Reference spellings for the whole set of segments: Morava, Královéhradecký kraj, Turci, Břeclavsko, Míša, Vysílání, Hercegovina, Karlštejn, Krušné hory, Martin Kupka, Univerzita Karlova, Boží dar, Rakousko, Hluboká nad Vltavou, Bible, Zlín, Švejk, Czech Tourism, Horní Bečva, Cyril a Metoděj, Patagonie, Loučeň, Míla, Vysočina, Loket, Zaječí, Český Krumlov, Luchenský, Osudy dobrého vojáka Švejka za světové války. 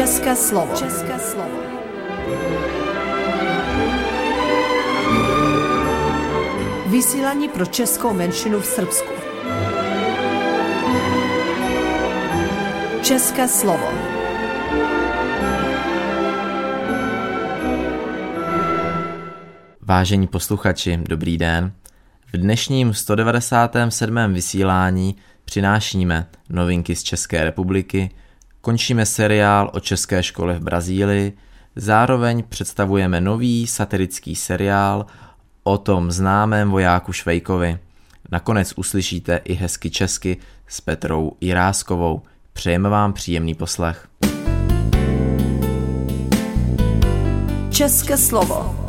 České slovo. České slovo. Vysílání pro českou menšinu v Srbsku. České slovo. Vážení posluchači, dobrý den. V dnešním 197. vysílání přinášíme novinky z České republiky, končíme seriál o české škole v Brazílii, zároveň představujeme nový satirický seriál o tom známém vojáku Švejkovi. Nakonec uslyšíte i hezky česky s Petrou Jiráskovou. Přejeme vám příjemný poslech. České slovo.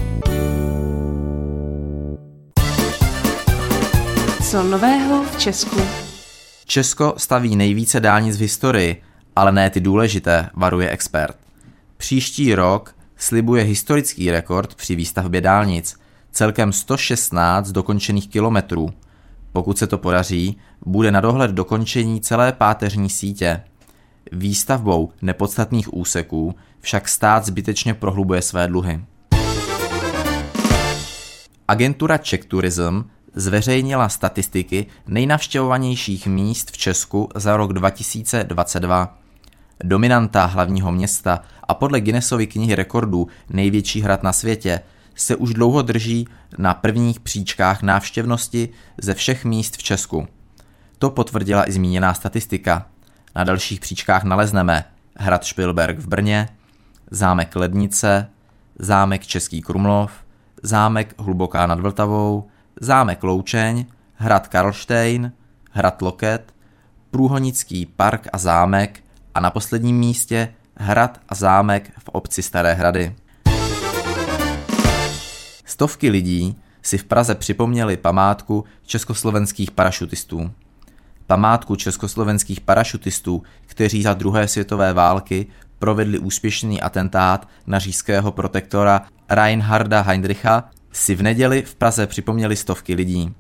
Co nového v Česku? Česko staví nejvíce dálnic v historii, ale ne ty důležité, varuje expert. Příští rok slibuje historický rekord při výstavbě dálnic, celkem 116 dokončených kilometrů. Pokud se to podaří, bude na dohled dokončení celé páteřní sítě. Výstavbou nepodstatných úseků však stát zbytečně prohlubuje své dluhy. Agentura Czech Tourism zveřejnila statistiky nejnavštěvovanějších míst v Česku za rok 2022. Dominanta hlavního města a podle Guinnessovy knihy rekordů největší hrad na světě se už dlouho drží na prvních příčkách návštěvnosti ze všech míst v Česku. To potvrdila i zmíněná statistika. Na dalších příčkách nalezneme hrad Špilberk v Brně, zámek Lednice, zámek Český Krumlov, zámek Hluboká nad Vltavou, zámek Loučeň, hrad Karlštejn, hrad Loket, Průhonický park a zámek a na posledním místě hrad a zámek v obci Staré Hrady. Stovky lidí si v Praze připomněli památku československých parašutistů. Památku československých parašutistů, kteří za druhé světové války provedli úspěšný atentát na říšského protektora Reinharda Heydricha, si v neděli v Praze připomněli stovky lidí.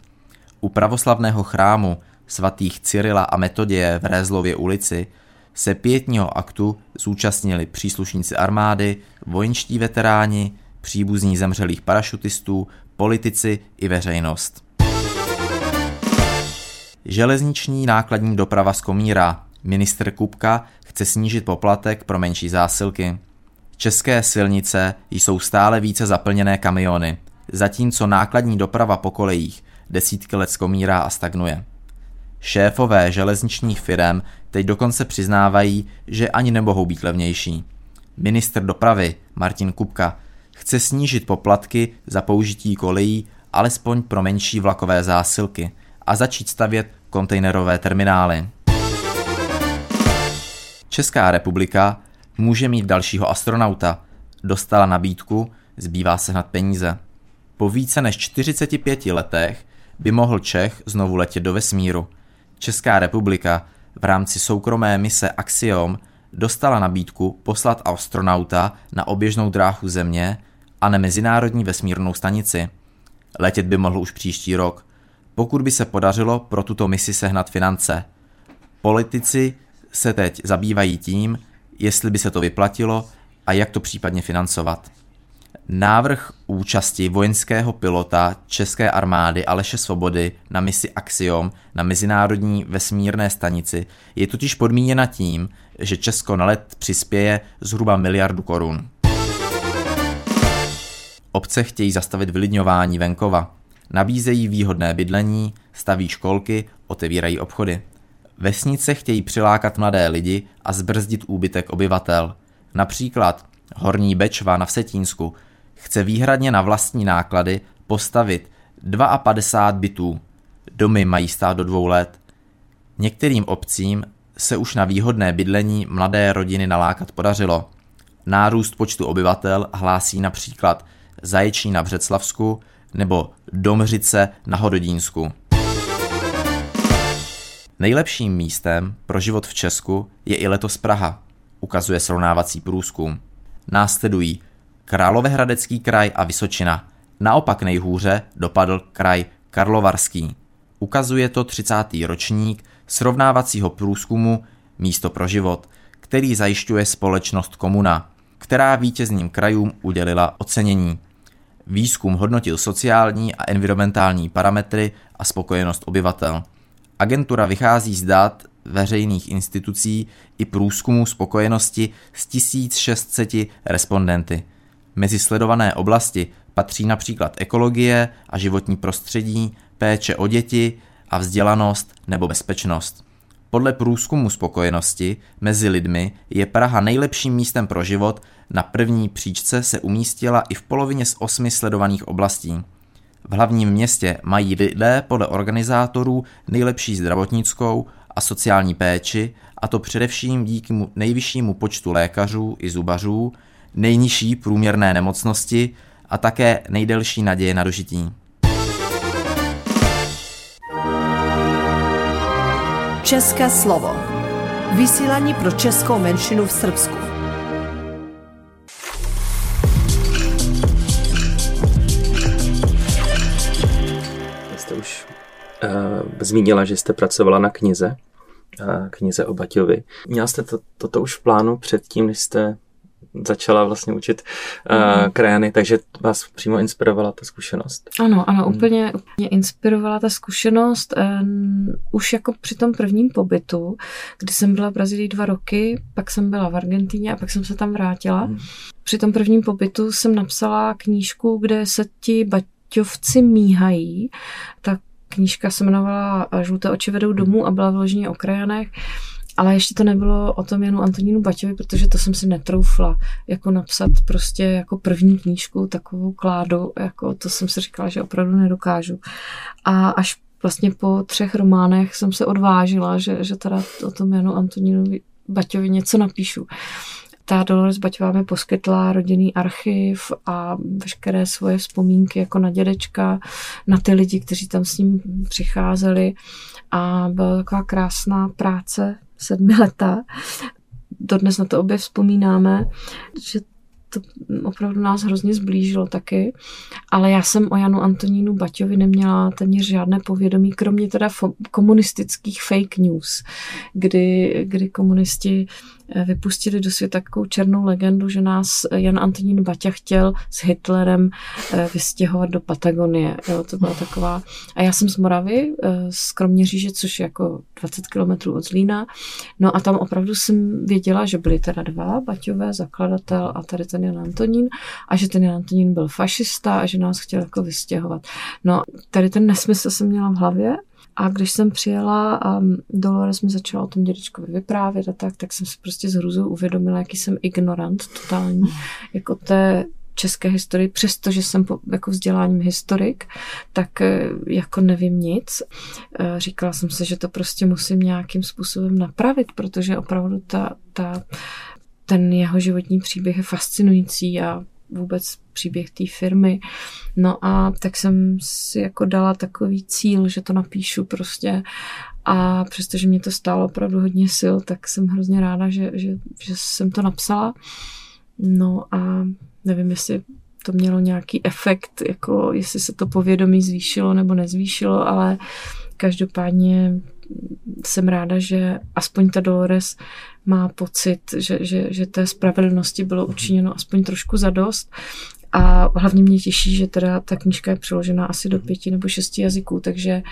U pravoslavného chrámu svatých Cyrila a Metoděje v Rézlově ulici se pietního aktu zúčastnili příslušníci armády, vojenští veteráni, příbuzní zemřelých parašutistů, politici i veřejnost. Železniční nákladní doprava skomírá. Ministr Kupka chce snížit poplatek pro menší zásilky. České silnice jsou stále více zaplněné kamiony, zatímco nákladní doprava po kolejích desítky let skomírá a stagnuje. Šéfové železničních firem teď dokonce přiznávají, že ani nemohou být levnější. Ministr dopravy Martin Kupka chce snížit poplatky za použití kolejí alespoň pro menší vlakové zásilky a začít stavět kontejnerové terminály. Česká republika může mít dalšího astronauta. Dostala nabídku, zbývá sehnat peníze. Po více než 45 letech by mohl Čech znovu letět do vesmíru. Česká republika v rámci soukromé mise Axiom dostala nabídku poslat astronauta na oběžnou dráhu Země a na mezinárodní vesmírnou stanici. Letět by mohl už příští rok, pokud by se podařilo pro tuto misi sehnat finance. Politici se teď zabývají tím, jestli by se to vyplatilo a jak to případně financovat. Návrh účasti vojenského pilota České armády Aleše Svobody na misi Axiom na mezinárodní vesmírné stanici je totiž podmíněna tím, že Česko na let přispěje zhruba 1 miliardu korun. Obce chtějí zastavit vylidňování venkova. Nabízejí výhodné bydlení, staví školky, otevírají obchody. Vesnice chtějí přilákat mladé lidi a zbrzdit úbytek obyvatel. Například Horní Bečva na Vsetínsku chce výhradně na vlastní náklady postavit 52 bytů. Domy mají stát do 2 let. Některým obcím se už na výhodné bydlení mladé rodiny nalákat podařilo. Nárůst počtu obyvatel hlásí například Zaječí na Břeclavsku nebo Domřice na Hododínsku. Nejlepším místem pro život v Česku je i letos Praha, ukazuje srovnávací průzkum. Následují Královéhradecký kraj a Vysočina. Naopak nejhůře dopadl kraj Karlovarský. Ukazuje to 30. ročník srovnávacího průzkumu Místo pro život, který zajišťuje společnost Komuna, která vítězným krajům udělila ocenění. Výzkum hodnotil sociální a environmentální parametry a spokojenost obyvatel. Agentura vychází z dat veřejných institucí i průzkumu spokojenosti s 1600 respondenty. Mezi sledované oblasti patří například ekologie a životní prostředí, péče o děti a vzdělanost nebo bezpečnost. Podle průzkumu spokojenosti mezi lidmi je Praha nejlepším místem pro život, na první příčce se umístila i v polovině z 8 sledovaných oblastí. V hlavním městě mají lidé podle organizátorů nejlepší zdravotnickou a sociální péči, a to především díky nejvyššímu počtu lékařů i zubařů, nejnižší průměrné nemocnosti a také nejdelší naděje na dožití. České slovo. Vysílání pro českou menšinu v Srbsku. Jste už zmínila, že jste pracovala na knize o Baťovi. Měla jste toto už v plánu předtím, než jste začala vlastně učit krajany, takže vás přímo inspirovala ta zkušenost. Ano, úplně inspirovala ta zkušenost už jako při tom prvním pobytu, kdy jsem byla v Brazílii 2 roky, pak jsem byla v Argentíně a pak jsem se tam vrátila. Při tom prvním pobytu jsem napsala knížku, kde se ti baťovci míhají. Ta knížka se jmenovala Žluté oči vedou domů a byla vyloženě o krajanech. Ale ještě to nebylo o tom Janu Antonínu Baťovi, protože to jsem si netroufla, jako napsat prostě jako první knížku, takovou kládu, jako to jsem si říkala, že opravdu nedokážu. A až vlastně po 3 románech jsem se odvážila, že teda o tom Janu Antonínu Baťovi něco napíšu. Ta Dolores Baťová mi poskytla rodinný archiv a veškeré svoje vzpomínky jako na dědečka, na ty lidi, kteří tam s ním přicházeli, a byla taková krásná práce 7 leta. Dodnes na to obě vzpomínáme, že to opravdu nás hrozně zblížilo taky. Ale já jsem o Janu Antonínu Baťovi neměla téměř žádné povědomí, kromě teda komunistických fake news, kdy komunisti vypustili do světa takovou černou legendu, že nás Jan Antonín Baťa chtěl s Hitlerem vystěhovat do Patagonie. Jo, to byla taková... A já jsem z Moravy, z Kroměříže, což je jako 20 kilometrů od Zlína. No a tam opravdu jsem věděla, že byly teda 2 Baťové, zakladatel a tady ten Jan Antonín, a že ten Jan Antonín byl fašista a že nás chtěl jako vystěhovat. No, tady ten nesmysl jsem měla v hlavě. A když jsem přijela a Dolores mi začala o tom dědečkovi vyprávět a tak jsem si prostě s hrůzou uvědomila, jaký jsem ignorant totální, jako té české historii, přestože jsem jako vzděláním historik, tak jako nevím nic. Říkala jsem si, že to prostě musím nějakým způsobem napravit, protože opravdu ten jeho životní příběh je fascinující a vůbec příběh té firmy. No a tak jsem si jako dala takový cíl, že to napíšu prostě, a přestože mě to stálo opravdu hodně sil, tak jsem hrozně ráda, že jsem to napsala. No a nevím, jestli to mělo nějaký efekt, jako jestli se to povědomí zvýšilo nebo nezvýšilo, ale každopádně jsem ráda, že aspoň ta Dolores má pocit, že té spravedlnosti bylo učiněno aspoň trošku zadost. A hlavně mě těší, že teda ta knížka je přeložena asi do 5 nebo 6 jazyků, takže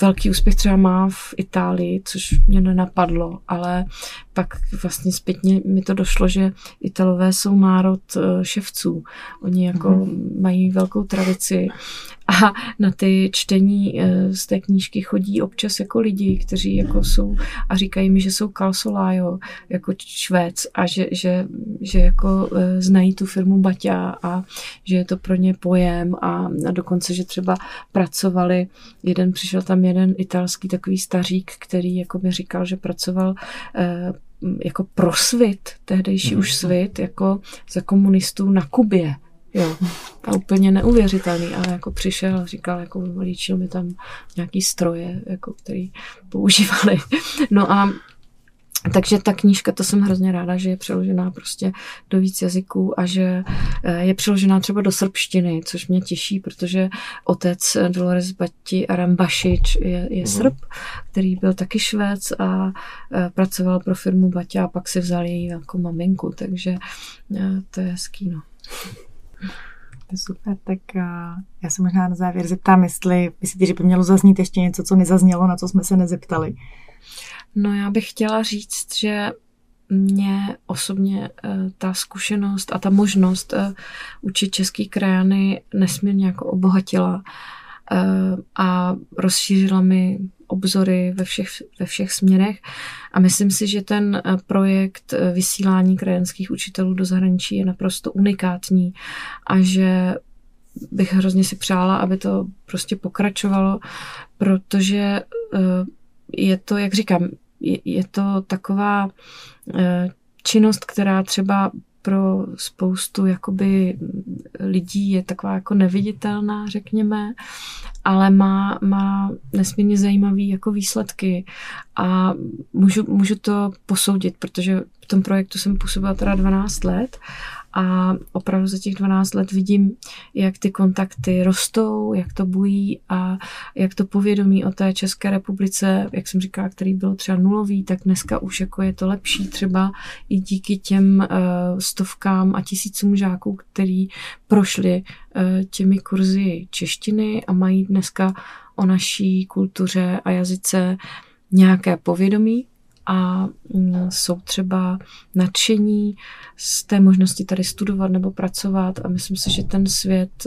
velký úspěch třeba má v Itálii, což mě nenapadlo, ale pak vlastně zpětně mi to došlo, že Italové jsou národ ševců. Oni jako mají velkou tradici a na ty čtení z té knížky chodí občas jako lidi, kteří jako jsou a říkají mi, že jsou kalsolajo, jako Švéc, a že jako znají tu firmu Baťa a že je to pro ně pojem, a dokonce, že třeba pracovali, přišel tam jeden italský takový stařík, který jako mi říkal, že pracoval jako pro Svit, tehdejší už Svit, jako za komunistů na Kubě. Jo. A úplně neuvěřitelný, ale jako přišel a říkal, jako líčil mi tam nějaký stroje, jako který používali. No a Takže ta knížka, to jsem hrozně ráda, že je přeložená prostě do víc jazyků a že je přeložená třeba do srbštiny, což mě těší, protože otec Dolores Bati Arambašič je Srb, který byl taky Švéd a pracoval pro firmu Baťa a pak si vzal její velkou maminku, takže to je hezký, no. To je super, tak já se možná na závěr zeptám, jestli myslíte, že by mělo zaznít ještě něco, co nezaznělo, na co jsme se nezeptali. No já bych chtěla říct, že mě osobně ta zkušenost a ta možnost učit český krajany nesmírně jako obohatila a rozšířila mi obzory ve všech směrech a myslím si, že ten projekt vysílání krajanských učitelů do zahraničí je naprosto unikátní a že bych hrozně si přála, aby to prostě pokračovalo, protože je to, jak říkám, je to taková činnost, která třeba pro spoustu jakoby lidí je taková jako neviditelná, řekněme, ale má nesmírně zajímavý jako výsledky a můžu to posoudit, protože v tom projektu jsem působila teda 12 let a opravdu za těch 12 let vidím, jak ty kontakty rostou, jak to bují a jak to povědomí o té České republice, jak jsem říkala, který byl třeba nulový, tak dneska už jako je to lepší třeba i díky těm stovkám a tisícům žáků, který prošli těmi kurzy češtiny a mají dneska o naší kultuře a jazyce nějaké povědomí a jsou třeba nadšení z té možnosti tady studovat nebo pracovat a myslím si, že ten svět,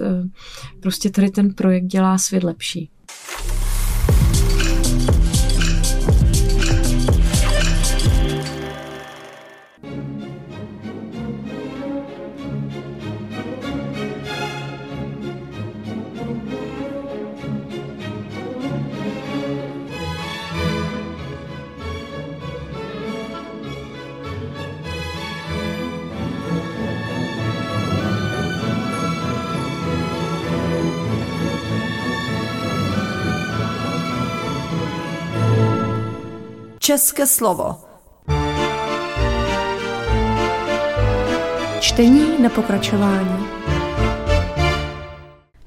prostě tady ten projekt dělá svět lepší. České slovo. Čtení na pokračování.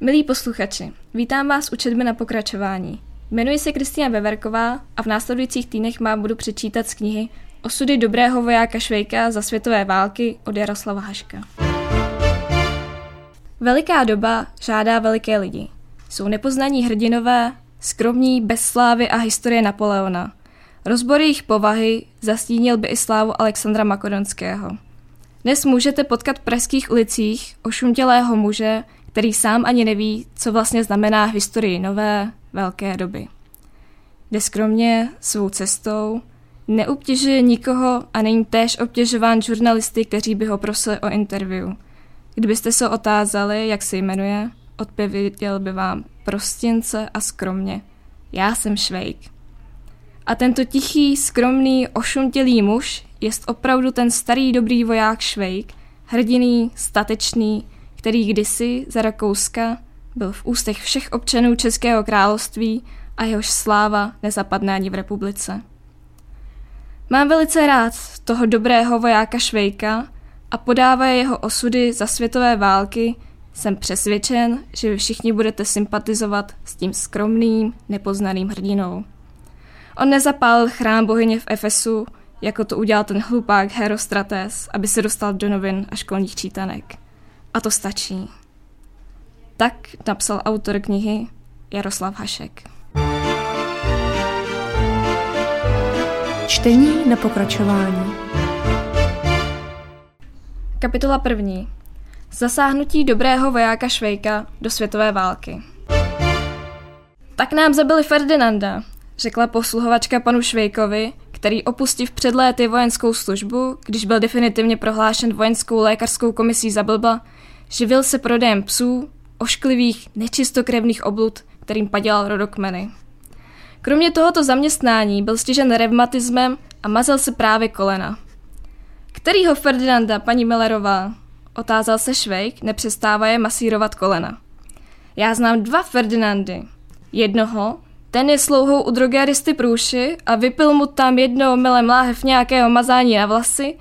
Milí posluchači, vítám vás u četby na pokračování. Jmenuji se Kristýna Veverková a v následujících týdnech vám budu přečítat z knihy Osudy dobrého vojáka Švejka za světové války od Jaroslava Haška. Veliká doba žádá veliké lidi. Jsou nepoznaní hrdinové, skromní, bez slávy a historie Napoleona. Rozbor jejich povahy zastínil by i slávu Alexandra Makedonského. Dnes můžete potkat v pražských ulicích ošuntělého muže, který sám ani neví, co vlastně znamená v historii nové, velké doby. Jde skromně svou cestou, neobtěžuje nikoho a není též obtěžován žurnalisty, kteří by ho prosili o interview. Kdybyste se otázali, jak se jmenuje, odpověděl by vám prostince a skromně. Já jsem Švejk. A tento tichý, skromný, ošuntělý muž jest opravdu ten starý dobrý voják Švejk, hrdinný, statečný, který kdysi za Rakouska byl v ústech všech občanů Českého království a jehož sláva nezapadne ani v republice. Mám velice rád toho dobrého vojáka Švejka a podávaje jeho osudy za světové války, jsem přesvědčen, že vy všichni budete sympatizovat s tím skromným, nepoznaným hrdinou. On nezapálil chrám bohyně v Efesu, jako to udělal ten hlupák Herostrates, aby se dostal do novin a školních čítanek. A to stačí. Tak napsal autor knihy Jaroslav Hašek. Čtení na pokračování. Kapitola první. Zasáhnutí dobrého vojáka Švejka do světové války. Tak nám zabili Ferdinanda, řekla posluhovačka panu Švejkovi, který opustil před léty vojenskou službu, když byl definitivně prohlášen vojenskou lékařskou komisí za blba, živil se prodejem psů, ošklivých, nečistokrevných oblud, kterým padělal rodokmeny. Kromě tohoto zaměstnání byl stižen revmatismem a mazal se právě kolena. Kterýho Ferdinanda, paní Millerová? Otázal se Švejk, nepřestávaje masírovat kolena. Já znám 2 Ferdinandy. Jednoho, Ten je slouhou u drogeristy Průši a vypil mu tam jednou mylem láhev nějakého mazání na vlasy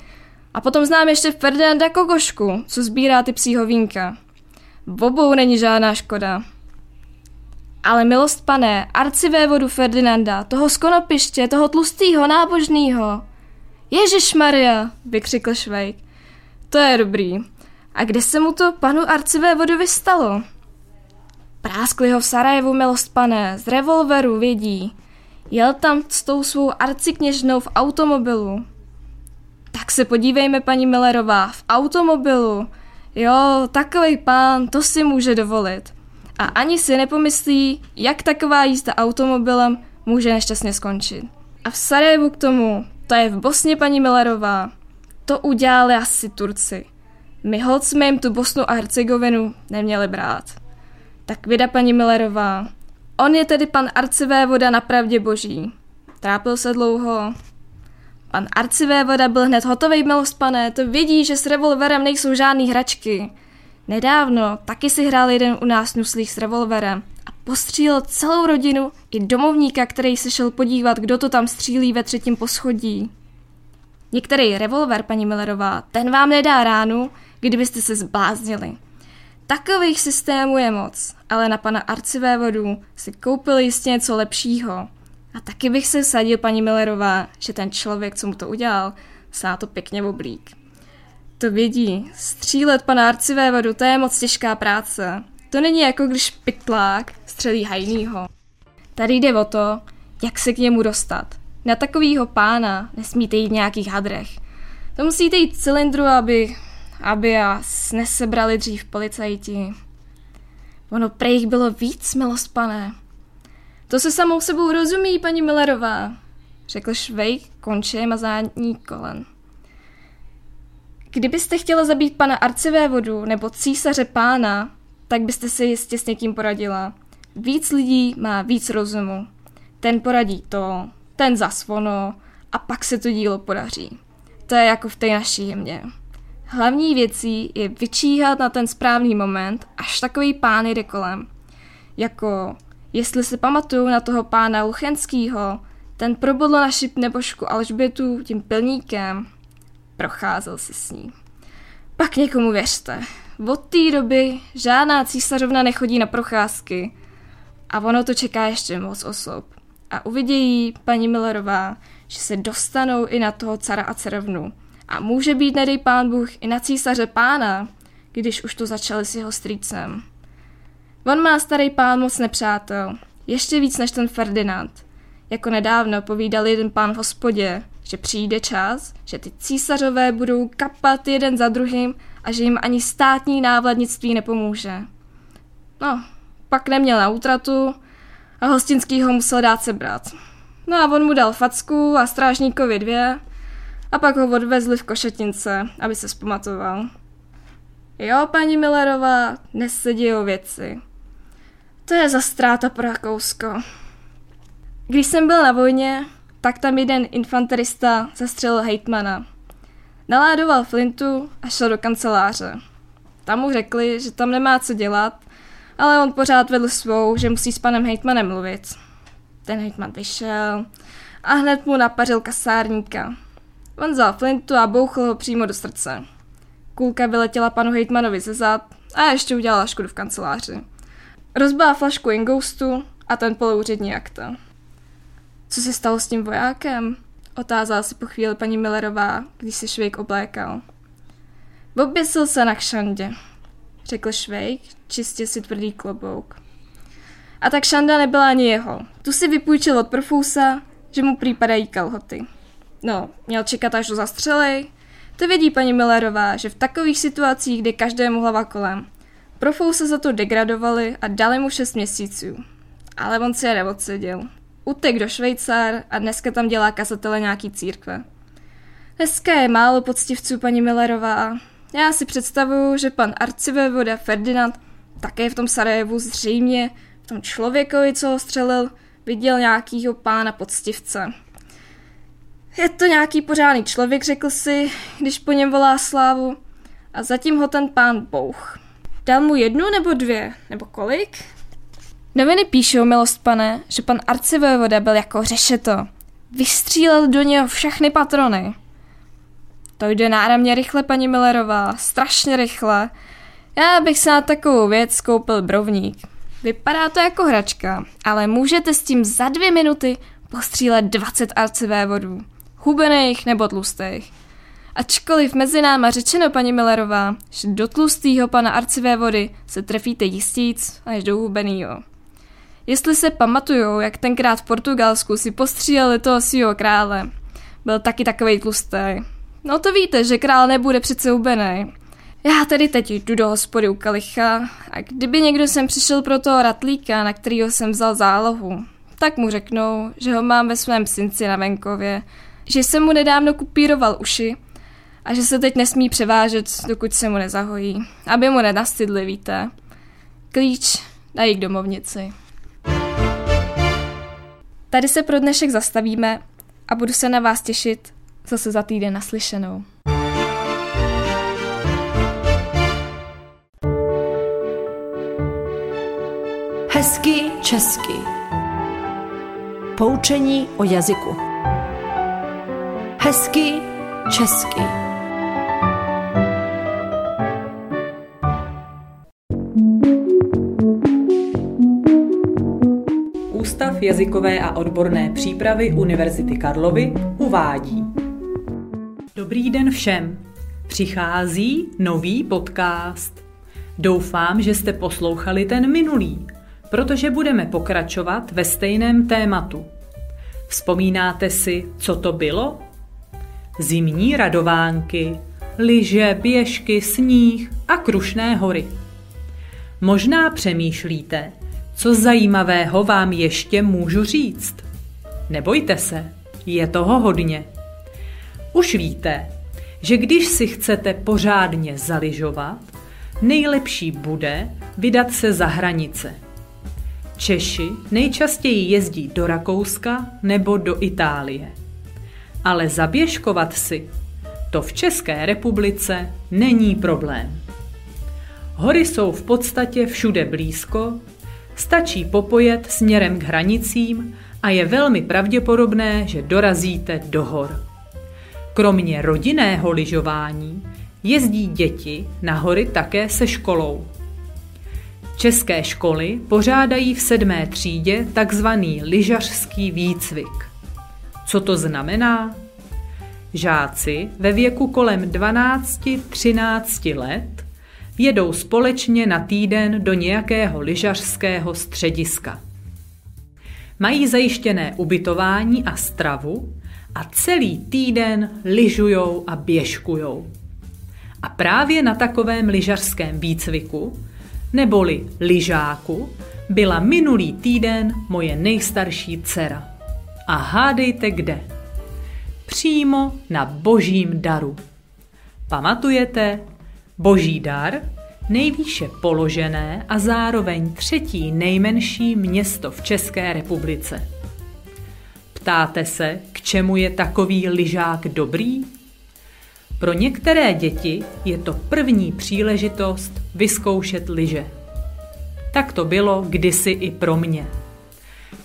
a potom znám ještě Ferdinanda Kokošku, co sbírá ty psího vínka. V obou není žádná škoda. Ale milost pane, arcivévodu Ferdinanda, toho z Konopiště, toho tlustýho, nábožnýho. Ježišmarja, vykřikl Švejk. To je dobrý. A kde se mu to panu arcivévodovi stalo? Práskli ho v Sarajevu, milost pane, z revolveru, vědí. Jel tam s tou svou arcikněžnou v automobilu. Tak se podívejme, paní Millerová, v automobilu. Jo, takovej pán, to si může dovolit. A ani si nepomyslí, jak taková jízda automobilem může nešťastně skončit. A v Sarajevu k tomu, to je v Bosně, paní Millerová. To udělali asi Turci. My holt jsme jim tu Bosnu a Hercegovinu neměli brát. Tak věda, paní Millerová. On je tedy pan arcivévoda na pravdě boží. Trápil se dlouho. Pan arcivévoda byl hned hotovej, milostpané, to vidí, že s revolverem nejsou žádný hračky. Nedávno taky si hrál jeden u nás nuslík s revolverem a postřílel celou rodinu i domovníka, který se šel podívat, kdo to tam střílí ve třetím poschodí. Některý revolver, paní Millerová, ten vám nedá ránu, kdybyste se zbláznili. Takových systémů je moc, ale na pana arcivévodu si koupili jistě něco lepšího. A taky bych se vsadil, paní Millerová, že ten člověk, co mu to udělal, sá to pěkně oblík. To vědí, střílet pana arcivévodu, to je moc těžká práce. To není jako když pytlák střelí hajnýho. Tady jde o to, jak se k němu dostat. Na takovýho pána nesmíte jít v nějakých hadrech. To musíte jít cylindru, aby vás nesebrali dřív policajti. Ono prej jich bylo víc, milost pane. To se samou sebou rozumí, paní Millerová, řekl Švejk, končí mazání kolen. Kdybyste chtěla zabít pana arcivévodu nebo císaře pána, tak byste se jistě s někým poradila. Víc lidí má víc rozumu. Ten poradí to, ten zas ono a pak se to dílo podaří. To je jako v té naší jemně. Hlavní věcí je vyčíhat na ten správný moment, až takový pán jde kolem. Jako, jestli se pamatuju na toho pána Luchenskýho, ten probodl na šip nebožku Alžbětu tím pilníkem. Procházel si s ní. Pak někomu věřte. Od té doby žádná císařovna nechodí na procházky. A ono to čeká ještě moc osob. A uvidějí, paní Millerová, že se dostanou i na toho cara a cerovnu. A může být, nedej pán Bůh, i na císaře pána, když už to začali s jeho strýcem. On má starý pán moc nepřátel, ještě víc než ten Ferdinand. Jako nedávno povídal jeden pán v hospodě, že přijde čas, že ty císařové budou kapat jeden za druhým a že jim ani státní návladnictví nepomůže. No, pak neměl na útratu a Hostinský ho musel dát sebrat. No a on mu dal facku a strážníkovi 2 a pak ho odvezli v Košetince, aby se vzpamatoval. Jo, paní Millerová, nesedí o věci. To je za ztráta pro Rakousko. Když jsem byl na vojně, tak tam jeden infanterista zastřelil hejtmana. Naládoval flintu a šel do kanceláře. Tam mu řekli, že tam nemá co dělat, ale on pořád vedl svou, že musí s panem hejtmanem mluvit. Ten hejtman vyšel a hned mu napařil kasárníka. On vzal flintu a bouchl ho přímo do srdce. Kulka vyletěla panu hejtmanovi ze zad a ještě udělala škodu v kanceláři. Rozbila flašku ingoustu a ten polouřední akta. Co se stalo s tím vojákem? Otázala se po chvíli paní Millerová, když se Švejk oblékal. Oběsil se na kšandě, řekl Švejk, čistě si tvrdý klobouk. A ta kšanda nebyla ani jeho. Tu si vypůjčil od profúsa, že mu případají kalhoty. No, měl čekat, až ho zastřelej. To vědí paní Millerová, že v takových situacích, kde každému hlava kolem, profousa za to degradovali a dali mu 6 měsíců. Ale on si je neodseděl. Utek do Švejcár a dneska tam dělá kazatele nějaký církve. Dneska je málo poctivců, paní Millerová. Já si představuju, že pan arcivévoda Ferdinand také v tom Sarajevu zřejmě v tom člověkovi, co ho střelil, viděl nějakýho pána poctivce. Je to nějaký pořádný člověk, řekl si, když po něm volá slávu. A zatím ho ten pán bouch. Dal mu 1 nebo 2, nebo kolik? Noviny píšou, milost pane, že pan arcivévoda byl jako řešeto. Vystřílel do něho všechny patrony. To jde náramně rychle, paní Millerová, strašně rychle. Já bych se na takovou věc koupil brovník. Vypadá to jako hračka, ale můžete s tím za 2 minuty postřílet 20 arcivévodů. Hubených nebo tlustých. Ačkoliv mezi náma řečeno, paní Millerová, že do tlustýho pana arcivévody se trefíte jistíc až do hubenýho. Jestli se pamatujou, jak tenkrát v Portugalsku si postříleli toho svýho krále. Byl taky takovej tlustý. No to víte, že král nebude přece hubený. Já tedy teď jdu do hospody u kalicha a kdyby někdo sem přišel pro toho ratlíka, na kterýho jsem vzal zálohu, tak mu řeknou, že ho mám ve svém synci na venkově, že jsem mu nedávno kupíroval uši a že se teď nesmí převážet, dokud se mu nezahojí, aby mu nenastydli, víte. Klíč dají k domovnici. Tady se pro dnešek zastavíme a budu se na vás těšit zase za týden naslyšenou. Hezky česky. Poučení o jazyku. Hezky česky. Ústav jazykové a odborné přípravy Univerzity Karlovy uvádí. Dobrý den všem. Přichází nový podcast. Doufám, že jste poslouchali ten minulý, protože budeme pokračovat ve stejném tématu. Vzpomínáte si, co to bylo? Zimní radovánky, lyže, běžky, sníh a Krušné hory. Možná přemýšlíte, co zajímavého vám ještě můžu říct. Nebojte se, je toho hodně. Už víte, že když si chcete pořádně zalyžovat, nejlepší bude vydat se za hranice. Češi nejčastěji jezdí do Rakouska nebo do Itálie. Ale zaběžkovat si, to v České republice není problém. Hory jsou v podstatě všude blízko, stačí popojet směrem k hranicím a je velmi pravděpodobné, že dorazíte do hor. Kromě rodinného lyžování jezdí děti na hory také se školou. České školy pořádají v 7. třídě takzvaný lyžařský výcvik. Co to znamená? Žáci ve věku kolem 12-13 let jedou společně na týden do nějakého lyžařského střediska. Mají zajištěné ubytování a stravu a celý týden lyžujou a běžkujou. A právě na takovém lyžařském výcviku neboli lyžáku byla minulý týden moje nejstarší dcera. A hádejte kde? Přímo na Božím daru. Pamatujete? Boží dar, nejvýše položené a zároveň 3. nejmenší město v České republice. Ptáte se, k čemu je takový lyžák dobrý? Pro některé děti je to první příležitost vyzkoušet lyže. Tak to bylo kdysi i pro mě.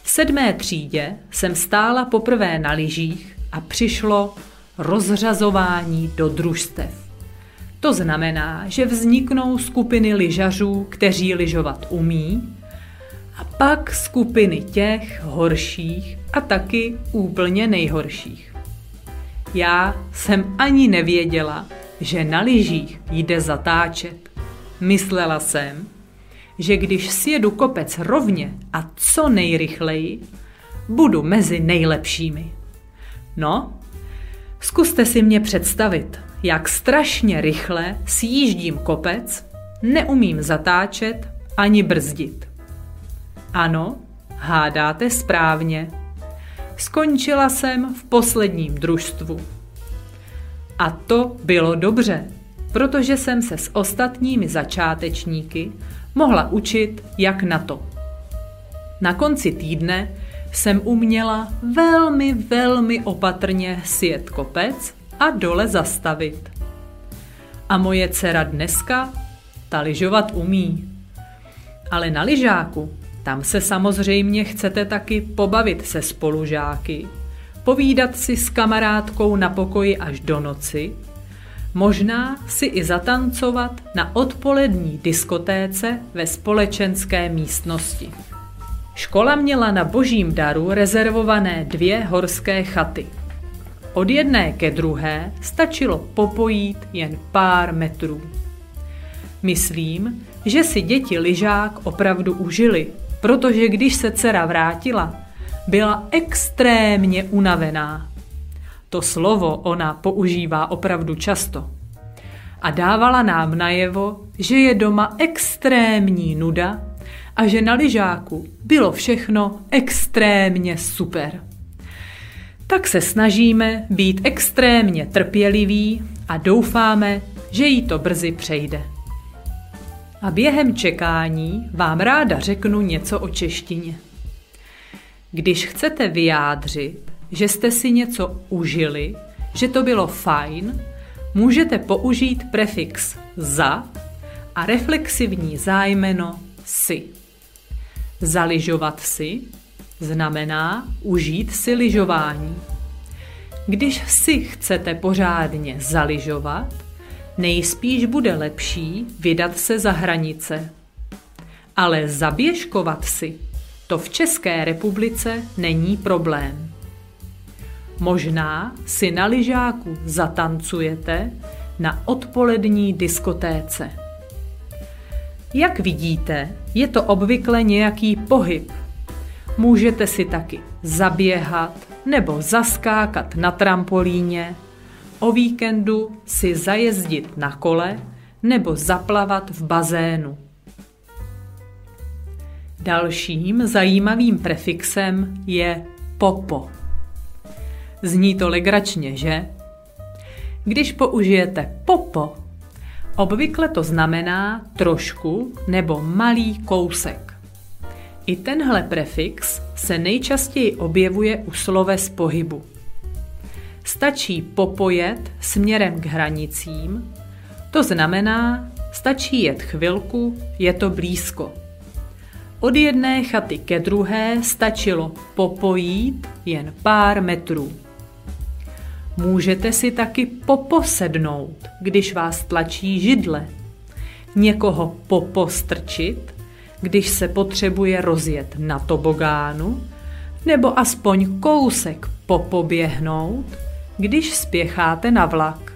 V 7. třídě jsem stála poprvé na lyžích a přišlo rozřazování do družstev. To znamená, že vzniknou skupiny lyžařů, kteří lyžovat umí, a pak skupiny těch horších a taky úplně nejhorších. Já jsem ani nevěděla, že na lyžích jde zatáčet. Myslela jsem, že když sjedu kopec rovně a co nejrychleji, budu mezi nejlepšími. No, zkuste si mě představit, jak strašně rychle sjíždím kopec, neumím zatáčet ani brzdit. Ano, hádáte správně. Skončila jsem v posledním družstvu. A to bylo dobře, protože jsem se s ostatními začátečníky mohla učit, jak na to. Na konci týdne jsem uměla velmi opatrně sjet kopec a dole zastavit. A moje dcera dneska ta lyžovat umí. Ale na lyžáku Tam se samozřejmě chcete taky pobavit se spolužáky, povídat si s kamarádkou na pokoji až do noci, možná si i zatancovat na odpolední diskotéce ve společenské místnosti. Škola měla na Božím daru rezervované 2 horské chaty. Od jedné ke druhé stačilo popojít jen pár metrů. Myslím, že si děti lyžák opravdu užili, protože když se dcera vrátila, byla extrémně unavená. To slovo ona používá opravdu často. A dávala nám najevo, že je doma extrémní nuda a že na lyžáku bylo všechno extrémně super. Tak se snažíme být extrémně trpěliví a doufáme, že jí to brzy přejde. A během čekání vám ráda řeknu něco o češtině. Když chcete vyjádřit, že jste si něco užili, že to bylo fajn, můžete použít prefix za a reflexivní zájmeno si. Zalyžovat si znamená užít si lyžování. Když si chcete pořádně zalyžovat, nejspíš bude lepší vydat se za hranice. Ale zaběžkovat si, to v České republice není problém. Možná si na lyžáku zatancujete na odpolední diskotéce. Jak vidíte, je to obvykle nějaký pohyb. Můžete si taky zaběhat nebo zaskákat na trampolíně, o víkendu si zajezdit na kole nebo zaplavat v bazénu. Dalším zajímavým prefixem je popo. Zní to legračně, že? Když použijete popo, obvykle to znamená trošku nebo malý kousek. I tenhle prefix se nejčastěji objevuje u sloves pohybu. Stačí popojet směrem k hranicím, to znamená, stačí jet chvilku, je to blízko. Od jedné chaty ke druhé stačilo popojít jen pár metrů. Můžete si taky poposednout, když vás tlačí židle. Někoho popostrčit, když se potřebuje rozjet na tobogánu, nebo aspoň kousek popoběhnout, když spěcháte na vlak.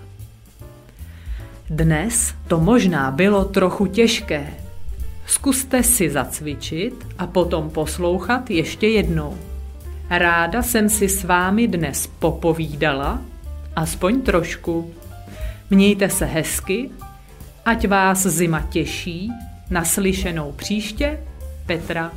Dnes to možná bylo trochu těžké. Zkuste si zacvičit a potom poslouchat ještě jednou. Ráda jsem si s vámi dnes popovídala, aspoň trošku. Mějte se hezky, ať vás zima těší, naslyšenou příště, Petra.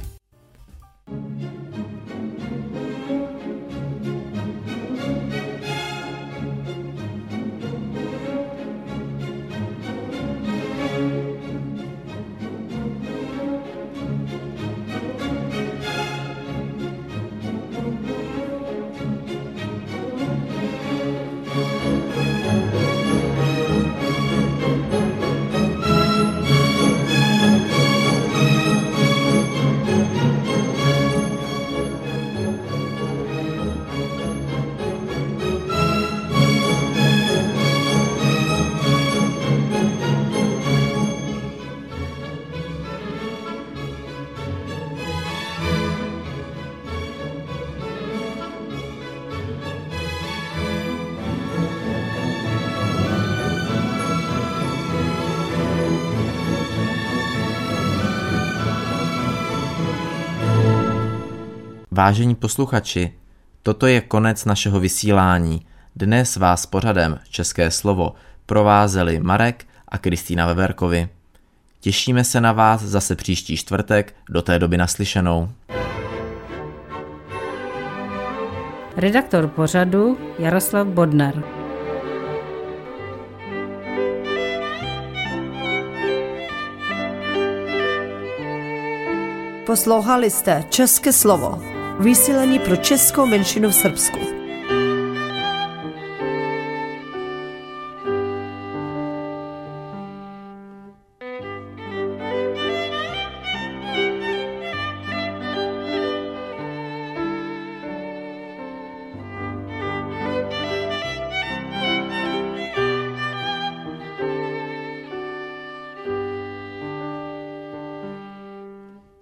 Vážení posluchači, toto je konec našeho vysílání. Dnes vás pořadem České slovo provázeli Marek a Kristýna Weberkovi. Těšíme se na vás zase příští čtvrtek, do té doby naslyšenou. Redaktor pořadu Jaroslav Bodnar. Poslouchali jste České slovo. Vysílání pro českou menšinu v Srbsku.